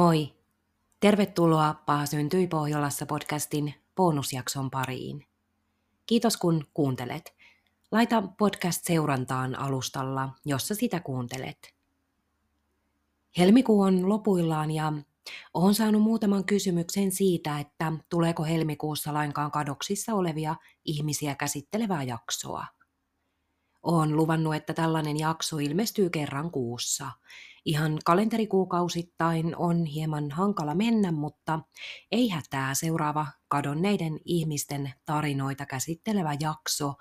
Moi! Tervetuloa Paha syntyi Pohjolassa -podcastin bonusjakson pariin. Kiitos kun kuuntelet. Laita podcast seurantaan alustalla, jossa sitä kuuntelet. Helmikuu on lopuillaan ja olen saanut muutaman kysymyksen siitä, että tuleeko helmikuussa lainkaan kadoksissa olevia ihmisiä käsittelevää jaksoa. Olen luvannut, että tällainen jakso ilmestyy kerran kuussa. Ihan kalenterikuukausittain on hieman hankala mennä, mutta ei hätää, seuraava kadonneiden ihmisten tarinoita käsittelevä jakso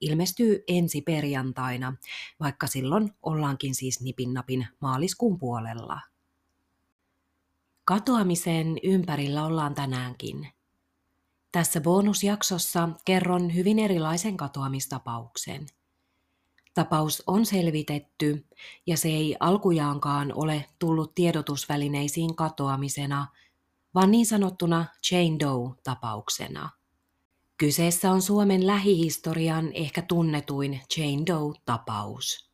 ilmestyy ensi perjantaina, vaikka silloin ollaankin siis nipin napin maaliskuun puolella. Katoamisen ympärillä ollaan tänäänkin. Tässä bonusjaksossa kerron hyvin erilaisen katoamistapauksen. Tapaus on selvitetty ja se ei alkujaankaan ole tullut tiedotusvälineisiin katoamisena, vaan niin sanottuna Jane Doe-tapauksena. Kyseessä on Suomen lähihistorian ehkä tunnetuin Jane Doe-tapaus.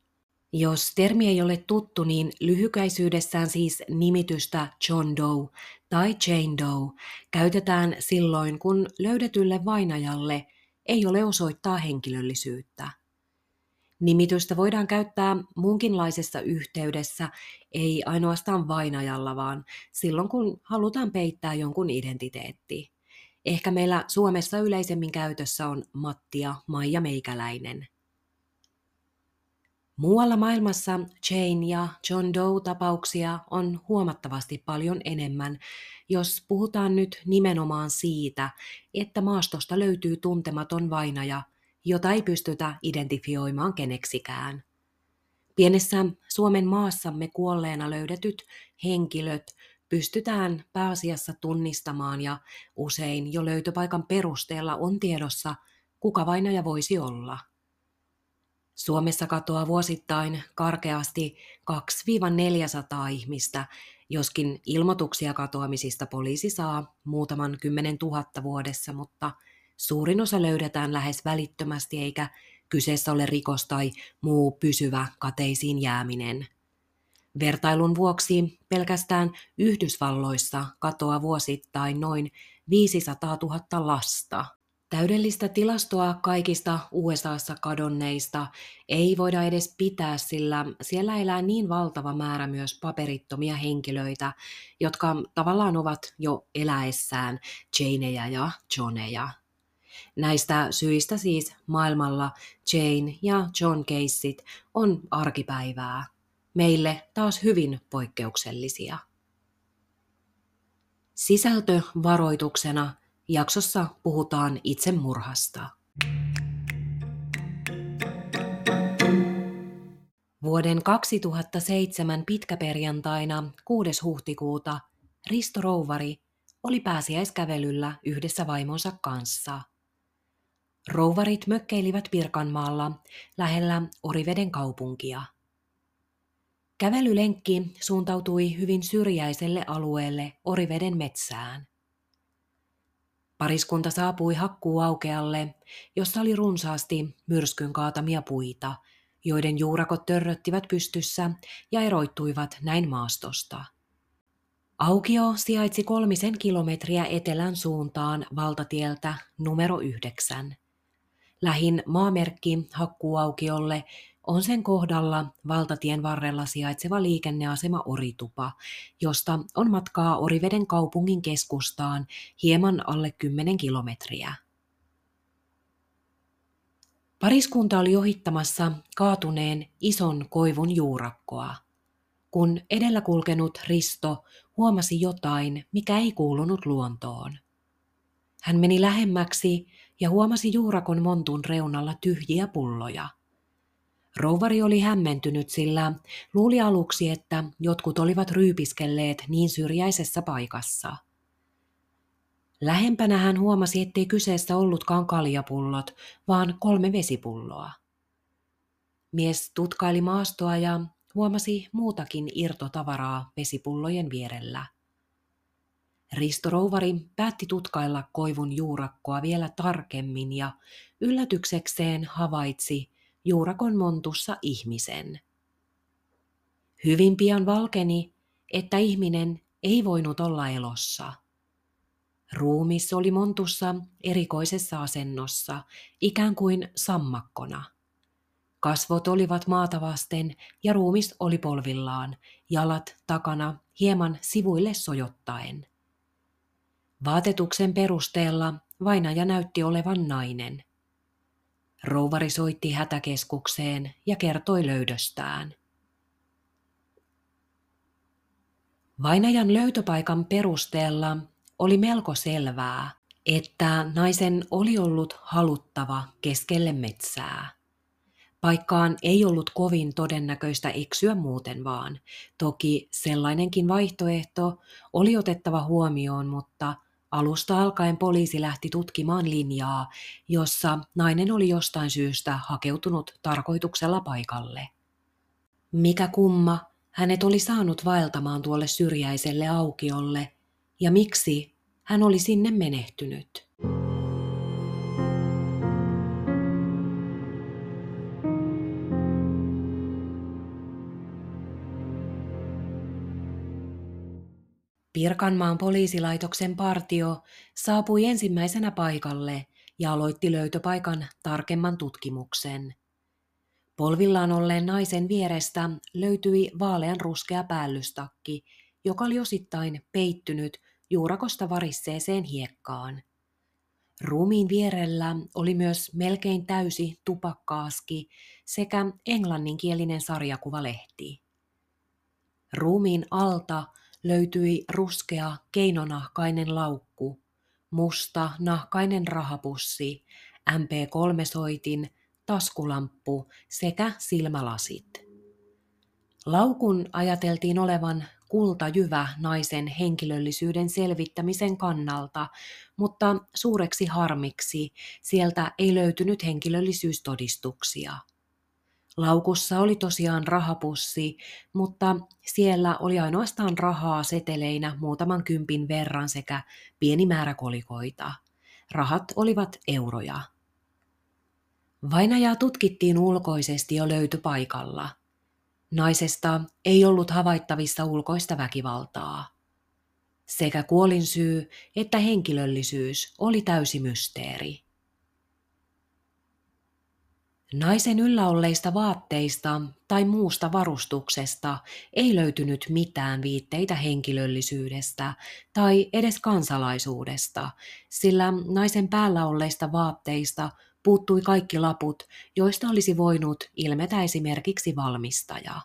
Jos termi ei ole tuttu, niin lyhykäisyydessään siis nimitystä John Doe tai Jane Doe käytetään silloin, kun löydetylle vainajalle ei ole osoittaa henkilöllisyyttä. Nimitystä voidaan käyttää muunkinlaisessa yhteydessä, ei ainoastaan vainajalla, vaan silloin kun halutaan peittää jonkun identiteetti. Ehkä meillä Suomessa yleisemmin käytössä on Matti ja Maija Meikäläinen. Muualla maailmassa Jane ja John Doe-tapauksia on huomattavasti paljon enemmän, jos puhutaan nyt nimenomaan siitä, että maastosta löytyy tuntematon vainaja, jota ei pystytä identifioimaan keneksikään. Pienessä Suomen maassamme kuolleena löydetyt henkilöt pystytään pääasiassa tunnistamaan ja usein jo löytöpaikan perusteella on tiedossa, kuka vainaja voisi olla. Suomessa katoaa vuosittain karkeasti 200–400 ihmistä, joskin ilmoituksia katoamisista poliisi saa muutaman 10 000 vuodessa, mutta suurin osa löydetään lähes välittömästi eikä kyseessä ole rikos tai muu pysyvä kateisiin jääminen. Vertailun vuoksi pelkästään Yhdysvalloissa katoaa vuosittain noin 500 000 lasta. Täydellistä tilastoa kaikista USA:ssa kadonneista ei voida edes pitää, sillä siellä elää niin valtava määrä myös paperittomia henkilöitä, jotka tavallaan ovat jo eläessään Janeja ja Johneja. Näistä syistä siis maailmalla Jane ja John keissit on arkipäivää, meille taas hyvin poikkeuksellisia. Sisältövaroituksena jaksossa puhutaan itsemurhasta. Vuoden 2007 pitkäperjantaina 6. huhtikuuta Risto Rouvari oli pääsiäiskävelyllä yhdessä vaimonsa kanssa. Rouvarit mökkeilivät Pirkanmaalla lähellä Oriveden kaupunkia. Kävelylenkki suuntautui hyvin syrjäiselle alueelle Oriveden metsään. Pariskunta saapui hakkuuaukealle, jossa oli runsaasti myrskyn kaatamia puita, joiden juurakot törröttivät pystyssä ja eroittuivat näin maastosta. Aukio sijaitsi 3 kilometriä etelän suuntaan valtatieltä numero 9. Lähin maamerkki hakkuuaukiolle on sen kohdalla valtatien varrella sijaitseva liikenneasema Oritupa, josta on matkaa Oriveden kaupungin keskustaan hieman alle 10 kilometriä. Pariskunta oli ohittamassa kaatuneen ison koivun juurakkoa, kun edellä kulkenut Risto huomasi jotain, mikä ei kuulunut luontoon. Hän meni lähemmäksi ja huomasi juurakon montun reunalla tyhjiä pulloja. Rouvari oli hämmentynyt, sillä luuli aluksi, että jotkut olivat ryypiskelleet niin syrjäisessä paikassa. Lähempänä hän huomasi, ettei kyseessä ollutkaan kaljapullot, vaan 3 vesipulloa. Mies tutkaili maastoa ja huomasi muutakin irtotavaraa vesipullojen vierellä. Risto Rouvari päätti tutkailla koivun juurakkoa vielä tarkemmin ja yllätyksekseen havaitsi juurakon montussa ihmisen. Hyvin pian valkeni, että ihminen ei voinut olla elossa. Ruumis oli montussa erikoisessa asennossa, ikään kuin sammakkona. Kasvot olivat maata vasten ja ruumis oli polvillaan, jalat takana hieman sivuille sojottaen. Vaatetuksen perusteella vainaja näytti olevan nainen. Rouvari soitti hätäkeskukseen ja kertoi löydöstään. Vainajan löytöpaikan perusteella oli melko selvää, että naisen oli ollut haluttava keskelle metsää. Paikkaan ei ollut kovin todennäköistä eksyä muuten vaan. Toki sellainenkin vaihtoehto oli otettava huomioon, mutta alusta alkaen poliisi lähti tutkimaan linjaa, jossa nainen oli jostain syystä hakeutunut tarkoituksella paikalle. Mikä kumma, hänet oli saanut vaeltamaan tuolle syrjäiselle aukiolle, ja miksi hän oli sinne menehtynyt? Pirkanmaan poliisilaitoksen partio saapui ensimmäisenä paikalle ja aloitti löytöpaikan tarkemman tutkimuksen. Polvillaan olleen naisen vierestä löytyi vaaleanruskea päällystakki, joka oli osittain peittynyt juurakosta varisseeseen hiekkaan. Ruumiin vierellä oli myös melkein täysi tupakkaaski sekä englanninkielinen sarjakuvalehti. Ruumiin alta löytyi ruskea keinonahkainen laukku, musta nahkainen rahapussi, MP3-soitin, taskulamppu sekä silmälasit. Laukun ajateltiin olevan kultajyvä naisen henkilöllisyyden selvittämisen kannalta, mutta suureksi harmiksi sieltä ei löytynyt henkilöllisyystodistuksia. Laukussa oli tosiaan rahapussi, mutta siellä oli ainoastaan rahaa seteleinä muutaman kympin verran sekä pieni määrä kolikoita. Rahat olivat euroja. Vainajaa tutkittiin ulkoisesti jo löytöpaikalla. Naisesta ei ollut havaittavissa ulkoista väkivaltaa. Sekä kuolinsyy että henkilöllisyys oli täysi mysteeri. Naisen yllä olleista vaatteista tai muusta varustuksesta ei löytynyt mitään viitteitä henkilöllisyydestä tai edes kansalaisuudesta, sillä naisen päällä olleista vaatteista puuttui kaikki laput, joista olisi voinut ilmetä esimerkiksi valmistaja.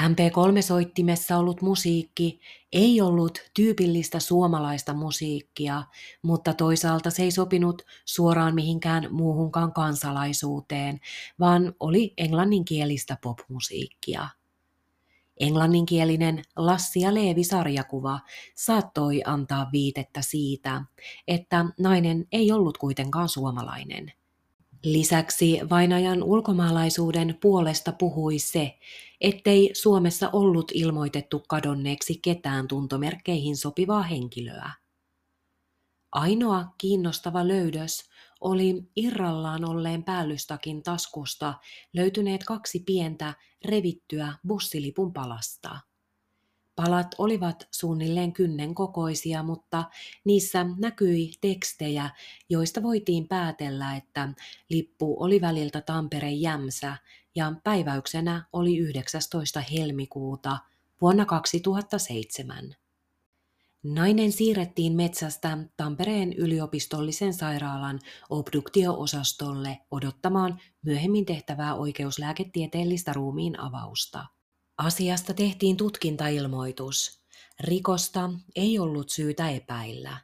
MP3-soittimessa ollut musiikki ei ollut tyypillistä suomalaista musiikkia, mutta toisaalta se ei sopinut suoraan mihinkään muuhunkaan kansalaisuuteen, vaan oli englanninkielistä popmusiikkia. Englanninkielinen Lassi ja Leevi-sarjakuva saattoi antaa viitettä siitä, että nainen ei ollut kuitenkaan suomalainen. Lisäksi vainajan ulkomaalaisuuden puolesta puhui se, ettei Suomessa ollut ilmoitettu kadonneeksi ketään tuntomerkkeihin sopivaa henkilöä. Ainoa kiinnostava löydös oli irrallaan olleen päällystakin taskusta löytyneet kaksi pientä revittyä bussilipun palasta. Palat olivat suunnilleen kynnen kokoisia, mutta niissä näkyi tekstejä, joista voitiin päätellä, että lippu oli väliltä Tampere-Jämsä ja päiväyksenä oli 19. helmikuuta vuonna 2007. Nainen siirrettiin metsästä Tampereen yliopistollisen sairaalan obduktio-osastolle odottamaan myöhemmin tehtävää oikeuslääketieteellistä ruumiin avausta. Asiasta tehtiin tutkintailmoitus. Rikosta ei ollut syytä epäillä.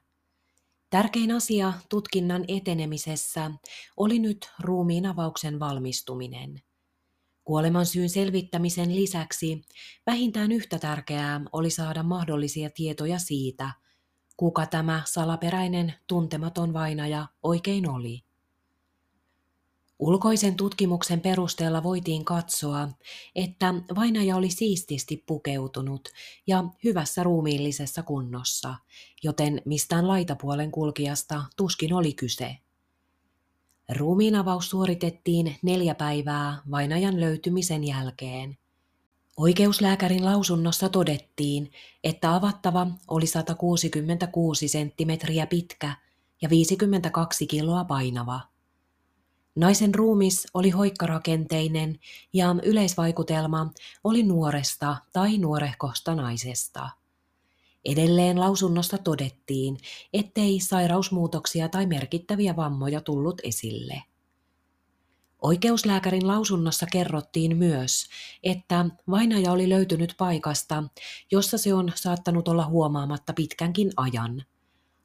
Tärkein asia tutkinnan etenemisessä oli nyt ruumiin avauksen valmistuminen. Kuolemansyyn selvittämisen lisäksi vähintään yhtä tärkeää oli saada mahdollisia tietoja siitä, kuka tämä salaperäinen tuntematon vainaja oikein oli. Ulkoisen tutkimuksen perusteella voitiin katsoa, että vainaja oli siististi pukeutunut ja hyvässä ruumiillisessa kunnossa, joten mistään laitapuolen kulkijasta tuskin oli kyse. Ruumiinavaus suoritettiin 4 päivää vainajan löytymisen jälkeen. Oikeuslääkärin lausunnossa todettiin, että avattava oli 166 senttimetriä pitkä ja 52 kiloa painava. Naisen ruumis oli hoikkarakenteinen ja yleisvaikutelma oli nuoresta tai nuorehkosta naisesta. Edelleen lausunnosta todettiin, ettei sairausmuutoksia tai merkittäviä vammoja tullut esille. Oikeuslääkärin lausunnossa kerrottiin myös, että vainaja oli löytynyt paikasta, jossa se on saattanut olla huomaamatta pitkänkin ajan.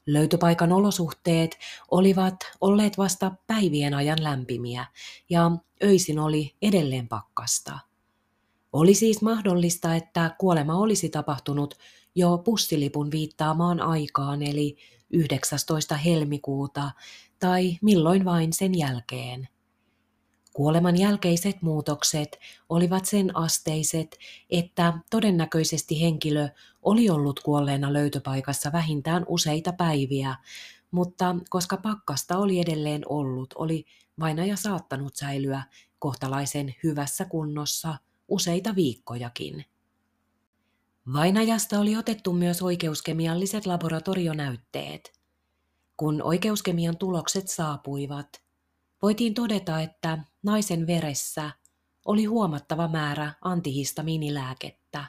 Löytöpaikan olosuhteet olivat olleet vasta päivien ajan lämpimiä ja öisin oli edelleen pakkasta. Oli siis mahdollista, että kuolema olisi tapahtunut jo pussilipun viittaamaan aikaan eli 19. helmikuuta tai milloin vain sen jälkeen. Kuoleman jälkeiset muutokset olivat sen asteiset, että todennäköisesti henkilö oli ollut kuolleena löytöpaikassa vähintään useita päiviä, mutta koska pakkasta oli edelleen ollut, oli vainaja saattanut säilyä kohtalaisen hyvässä kunnossa useita viikkojakin. Vainajasta oli otettu myös oikeuskemialliset laboratorionäytteet. Kun oikeuskemian tulokset saapuivat, voitiin todeta, että naisen veressä oli huomattava määrä antihistamiinilääkettä.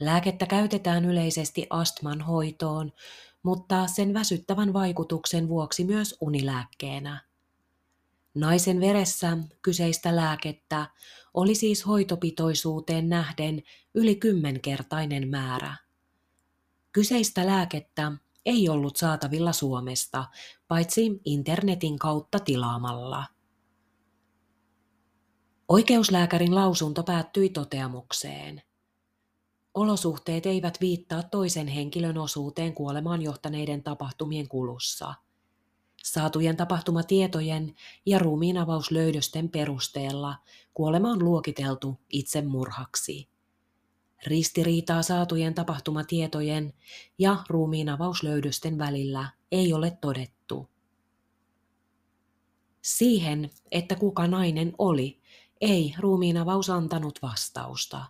Lääkettä käytetään yleisesti astman hoitoon, mutta sen väsyttävän vaikutuksen vuoksi myös unilääkkeenä. Naisen veressä kyseistä lääkettä oli siis hoitopitoisuuteen nähden yli 10-kertainen määrä. Kyseistä lääkettä ei ollut saatavilla Suomesta, paitsi internetin kautta tilaamalla. Oikeuslääkärin lausunto päättyi toteamukseen. Olosuhteet eivät viittaa toisen henkilön osuuteen kuolemaan johtaneiden tapahtumien kulussa. Saatujen tapahtumatietojen ja ruumiinavauslöydösten perusteella kuolema on luokiteltu itsemurhaksi. Ristiriitaa saatujen tapahtumatietojen ja ruumiinavauslöydösten välillä ei ole todettu. Siihen, että kuka nainen oli, ei ruumiinavaus antanut vastausta.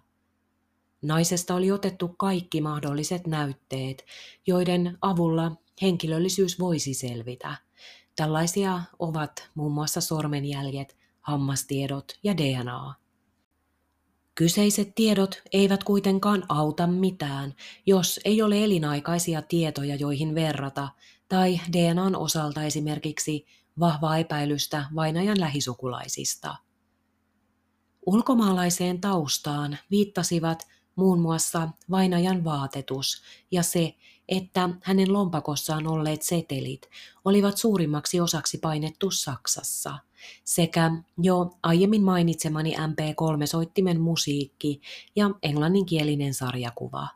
Naisesta oli otettu kaikki mahdolliset näytteet, joiden avulla henkilöllisyys voisi selvitä. Tällaisia ovat muun muassa sormenjäljet, hammastiedot ja DNA. Kyseiset tiedot eivät kuitenkaan auta mitään, jos ei ole elinaikaisia tietoja, joihin verrata, tai DNAn osalta esimerkiksi vahvaa epäilystä vainajan lähisukulaisista. Ulkomaalaiseen taustaan viittasivat muun muassa vainajan vaatetus ja se, että hänen lompakossaan olleet setelit olivat suurimmaksi osaksi painettu Saksassa, sekä jo aiemmin mainitsemani MP3-soittimen musiikki ja englanninkielinen sarjakuva.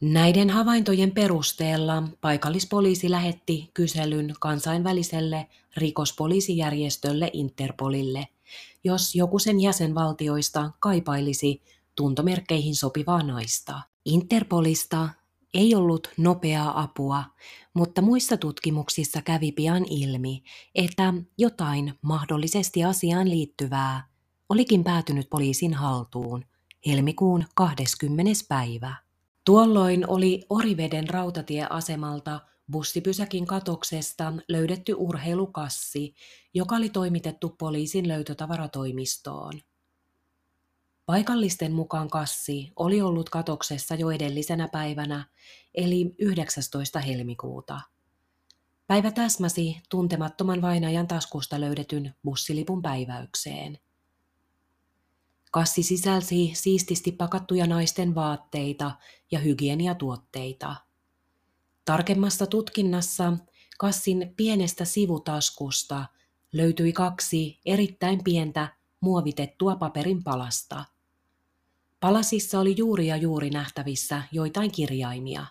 Näiden havaintojen perusteella paikallispoliisi lähetti kyselyn kansainväliselle rikospoliisijärjestölle Interpolille, jos joku sen jäsenvaltioista kaipailisi tuntomerkkeihin sopivaa naista. Interpolista ei ollut nopeaa apua, mutta muissa tutkimuksissa kävi pian ilmi, että jotain mahdollisesti asiaan liittyvää olikin päätynyt poliisin haltuun helmikuun 20. päivä. Tuolloin oli Oriveden rautatieasemalta bussipysäkin katoksesta löydetty urheilukassi, joka oli toimitettu poliisin löytötavaratoimistoon. Paikallisten mukaan kassi oli ollut katoksessa jo edellisenä päivänä, eli 19. helmikuuta. Päivä täsmäsi tuntemattoman vainajan taskusta löydetyn bussilipun päiväykseen. Kassi sisälsi siististi pakattuja naisten vaatteita ja hygieniatuotteita. Tarkemmassa tutkinnassa kassin pienestä sivutaskusta löytyi 2 erittäin pientä muovitettua paperin palasta. Palasissa oli juuri ja juuri nähtävissä joitain kirjaimia.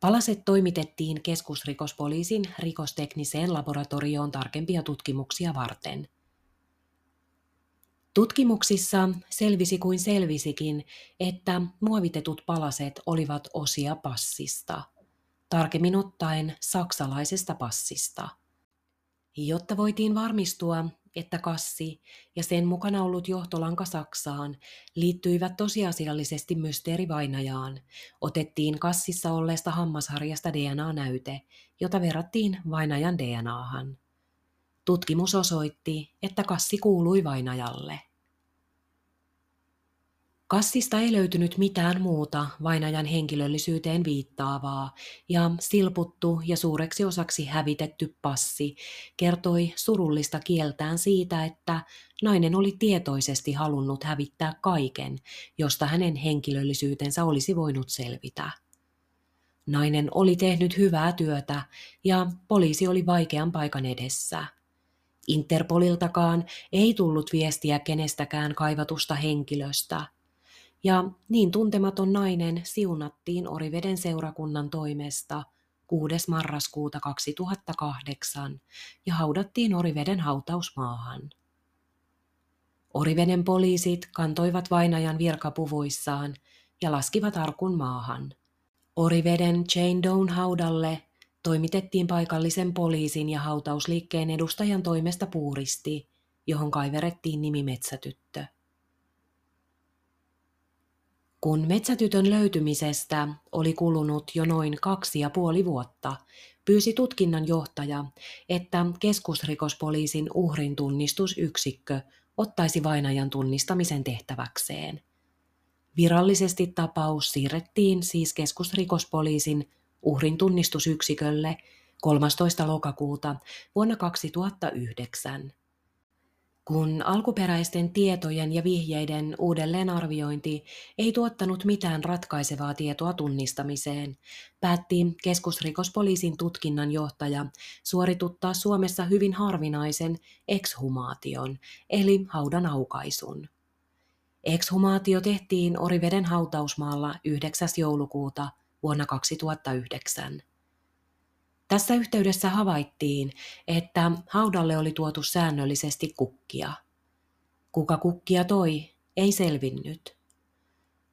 Palaset toimitettiin keskusrikospoliisin rikostekniseen laboratorioon tarkempia tutkimuksia varten. Tutkimuksissa selvisi kuin selvisikin, että muovitetut palaset olivat osia passista, tarkemmin ottaen saksalaisesta passista. Jotta voitiin varmistua, että kassi ja sen mukana ollut johtolanka Saksaan liittyivät tosiasiallisesti mysteerivainajaan, otettiin kassissa olleesta hammasharjasta DNA-näyte, jota verrattiin vainajan DNAhan. Tutkimus osoitti, että kassi kuului vainajalle. Kassista ei löytynyt mitään muuta vainajan henkilöllisyyteen viittaavaa, ja silputtu ja suureksi osaksi hävitetty passi kertoi surullista kieltään siitä, että nainen oli tietoisesti halunnut hävittää kaiken, josta hänen henkilöllisyytensä olisi voinut selvitä. Nainen oli tehnyt hyvää työtä, ja poliisi oli vaikean paikan edessä. Interpoliltakaan ei tullut viestiä kenestäkään kaivatusta henkilöstä. Ja niin tuntematon nainen siunattiin Oriveden seurakunnan toimesta 6. marraskuuta 2008 ja haudattiin Oriveden hautausmaahan. Oriveden poliisit kantoivat vainajan virkapuvuissaan ja laskivat arkun maahan. Oriveden Jane Doen haudalle toimitettiin paikallisen poliisin ja hautausliikkeen edustajan toimesta puuristi, johon kaiverettiin nimi Metsätyttö. Kun Metsätytön löytymisestä oli kulunut jo noin 2,5 vuotta, pyysi tutkinnanjohtaja, että keskusrikospoliisin uhrin tunnistusyksikkö ottaisi vainajan tunnistamisen tehtäväkseen. Virallisesti tapaus siirrettiin siis keskusrikospoliisin uhrin tunnistusyksikölle 13. lokakuuta vuonna 2009. Kun alkuperäisten tietojen ja vihjeiden uudelleenarviointi ei tuottanut mitään ratkaisevaa tietoa tunnistamiseen, päätti keskusrikospoliisin tutkinnanjohtaja suorituttaa Suomessa hyvin harvinaisen ekshumaation, eli haudan aukaisun. Ekshumaatio tehtiin Oriveden hautausmaalla 9. joulukuuta vuonna 2009. Tässä yhteydessä havaittiin, että haudalle oli tuotu säännöllisesti kukkia. Kuka kukkia toi, ei selvinnyt.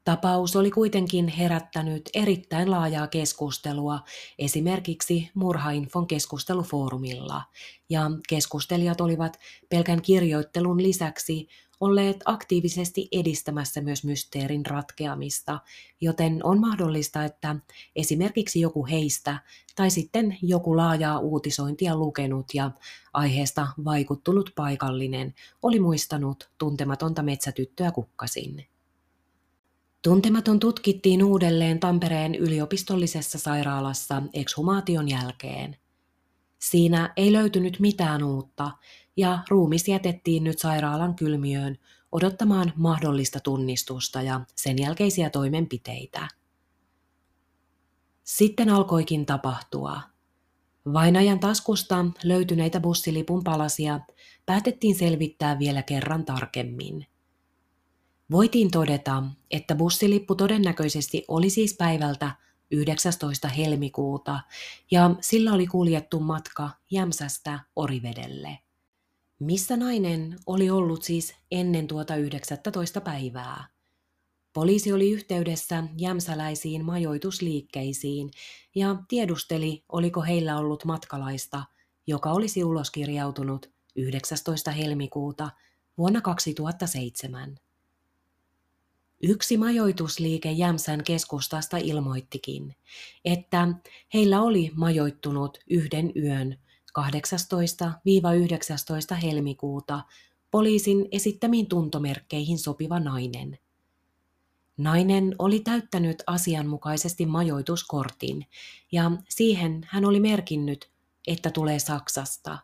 Tapaus oli kuitenkin herättänyt erittäin laajaa keskustelua esimerkiksi Murhainfon keskustelufoorumilla, ja keskustelijat olivat pelkän kirjoittelun lisäksi olleet aktiivisesti edistämässä myös mysteerin ratkeamista, joten on mahdollista, että esimerkiksi joku heistä tai sitten joku laajaa uutisointia lukenut ja aiheesta vaikuttunut paikallinen oli muistanut tuntematonta Metsätyttöä kukkasin. Tuntematon tutkittiin uudelleen Tampereen yliopistollisessa sairaalassa ekshumaation jälkeen. Siinä ei löytynyt mitään uutta, ja ruumis jätettiin nyt sairaalan kylmiöön odottamaan mahdollista tunnistusta ja sen jälkeisiä toimenpiteitä. Sitten alkoikin tapahtua. Vainajan taskusta löytyneitä bussilipun palasia päätettiin selvittää vielä kerran tarkemmin. Voitiin todeta, että bussilippu todennäköisesti oli siis päivältä 19. helmikuuta ja sillä oli kuljettu matka Jämsästä Orivedelle. Missä nainen oli ollut siis ennen tuota 19. päivää? Poliisi oli yhteydessä jämsäläisiin majoitusliikkeisiin ja tiedusteli, oliko heillä ollut matkalaista, joka olisi uloskirjautunut 19. helmikuuta vuonna 2007. Yksi majoitusliike Jämsän keskustasta ilmoittikin, että heillä oli majoittunut yhden yön 18–19. helmikuuta poliisin esittämiin tuntomerkkeihin sopiva nainen. Nainen oli täyttänyt asianmukaisesti majoituskortin ja siihen hän oli merkinnyt, että tulee Saksasta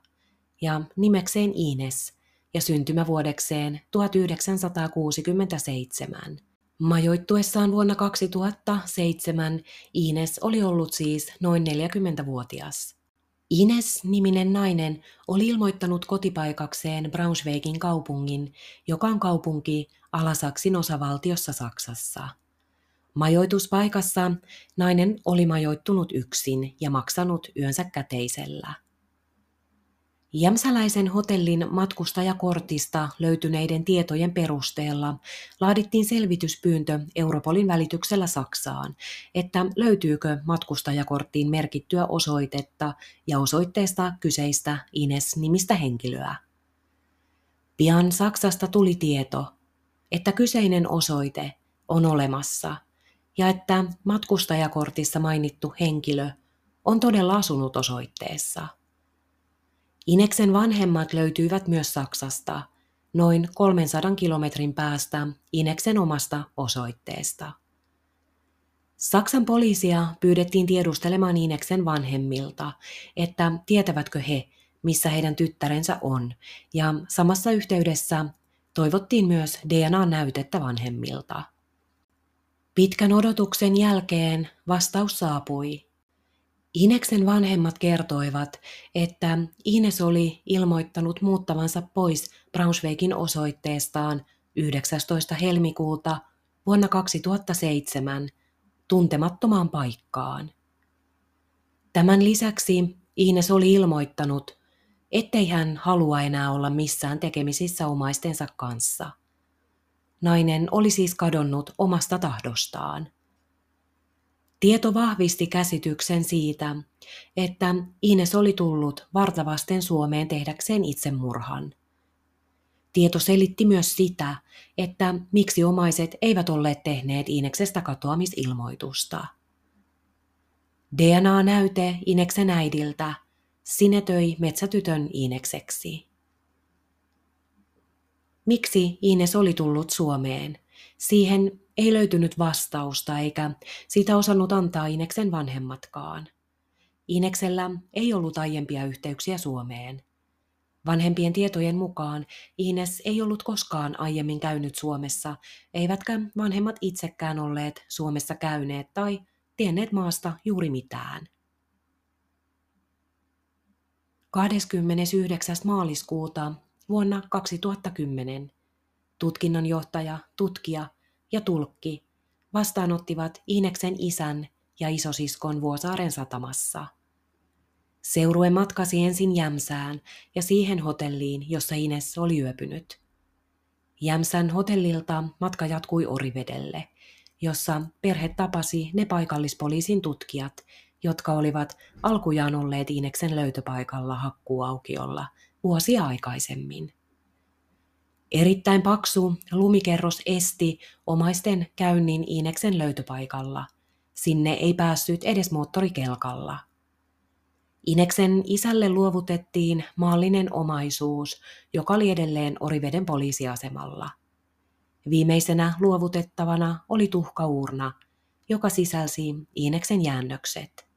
ja nimekseen Ines ja syntymävuodekseen 1967. Majoittuessaan vuonna 2007 Ines oli ollut siis noin 40-vuotias. Ines-niminen nainen oli ilmoittanut kotipaikakseen Braunschweigin kaupungin, joka on kaupunki Ala-Saksin osavaltiossa Saksassa. Majoituspaikassa nainen oli majoittunut yksin ja maksanut yönsä käteisellä. Jämsäläisen hotellin matkustajakortista löytyneiden tietojen perusteella laadittiin selvityspyyntö Europolin välityksellä Saksaan, että löytyykö matkustajakorttiin merkittyä osoitetta ja osoitteesta kyseistä Ines-nimistä henkilöä. Pian Saksasta tuli tieto, että kyseinen osoite on olemassa ja että matkustajakortissa mainittu henkilö on todella asunut osoitteessa. Ineksen vanhemmat löytyivät myös Saksasta, noin 300 kilometrin päästä Ineksen omasta osoitteesta. Saksan poliisia pyydettiin tiedustelemaan Ineksen vanhemmilta, että tietävätkö he, missä heidän tyttärensä on, ja samassa yhteydessä toivottiin myös DNA-näytettä vanhemmilta. Pitkän odotuksen jälkeen vastaus saapui. Ineksen vanhemmat kertoivat, että Ines oli ilmoittanut muuttavansa pois Braunschweigin osoitteestaan 19. helmikuuta vuonna 2007 tuntemattomaan paikkaan. Tämän lisäksi Ines oli ilmoittanut, ettei hän halua enää olla missään tekemisissä omaistensa kanssa. Nainen oli siis kadonnut omasta tahdostaan. Tieto vahvisti käsityksen siitä, että Ines oli tullut varta vasten Suomeen tehdäkseen itsemurhan. Tieto selitti myös sitä, että miksi omaiset eivät olleet tehneet Ineksestä katoamisilmoitusta. DNA-näyte Ineksen äidiltä sinetöi metsätytön Inekseksi. Miksi Ines oli tullut Suomeen? Siihen ei löytynyt vastausta eikä sitä osannut antaa Ineksen vanhemmatkaan. Ineksellä ei ollut aiempia yhteyksiä Suomeen. Vanhempien tietojen mukaan Ines ei ollut koskaan aiemmin käynyt Suomessa, eivätkä vanhemmat itsekään olleet Suomessa käyneet tai tienneet maasta juuri mitään. 29. maaliskuuta vuonna 2010 tutkinnanjohtaja, tutkija ja tulkki vastaanottivat Ineksen isän ja isosiskon Vuosaaren satamassa. Seurue matkasi ensin Jämsään ja siihen hotelliin, jossa Ines oli yöpynyt. Jämsän hotellilta matka jatkui Orivedelle, jossa perhe tapasi ne paikallispoliisin tutkijat, jotka olivat alkujaan olleet Ineksen löytöpaikalla hakkuuaukiolla vuosia aikaisemmin. Erittäin paksu lumikerros esti omaisten käynnin Ineksen löytöpaikalla. Sinne ei päässyt edes moottorikelkalla. Ineksen isälle luovutettiin maallinen omaisuus, joka oli edelleen Oriveden poliisiasemalla. Viimeisenä luovutettavana oli tuhkaurna, joka sisälsi Ineksen jäännökset.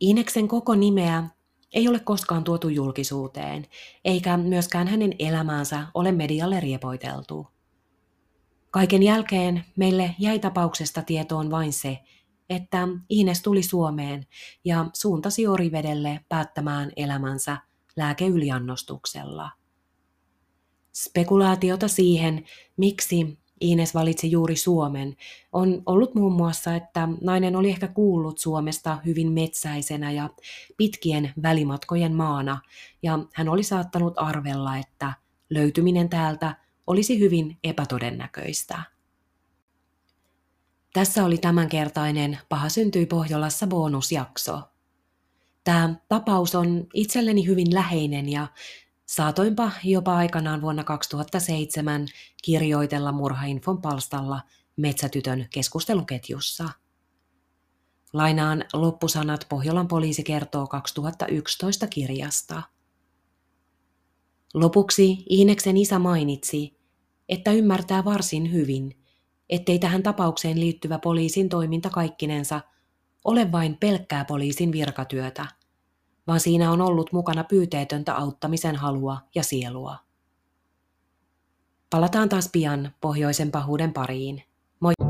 Ineksen koko nimeä ei ole koskaan tuotu julkisuuteen, eikä myöskään hänen elämäänsä ole medialle riepoiteltu. Kaiken jälkeen meille jäi tapauksesta tietoon vain se, että Ines tuli Suomeen ja suuntasi Orivedelle päättämään elämänsä lääkeyliannostuksella. Spekulaatiota siihen, miksi Ines valitsi juuri Suomen, on ollut muun muassa, että nainen oli ehkä kuullut Suomesta hyvin metsäisenä ja pitkien välimatkojen maana, ja hän oli saattanut arvella, että löytyminen täältä olisi hyvin epätodennäköistä. Tässä oli tämänkertainen Paha syntyi Pohjolassa -bonusjakso. Tämä tapaus on itselleni hyvin läheinen ja saatoinpa jopa aikanaan vuonna 2007 kirjoitella Murhainfon palstalla Metsätytön keskusteluketjussa. Lainaan loppusanat Pohjolan poliisi kertoo 2011 -kirjasta. Lopuksi Ineksen isä mainitsi, että ymmärtää varsin hyvin, ettei tähän tapaukseen liittyvä poliisin toiminta kaikkinensa ole vain pelkkää poliisin virkatyötä, vaan siinä on ollut mukana pyyteetöntä auttamisen halua ja sielua. Palataan taas pian pohjoisen pahuuden pariin. Moi!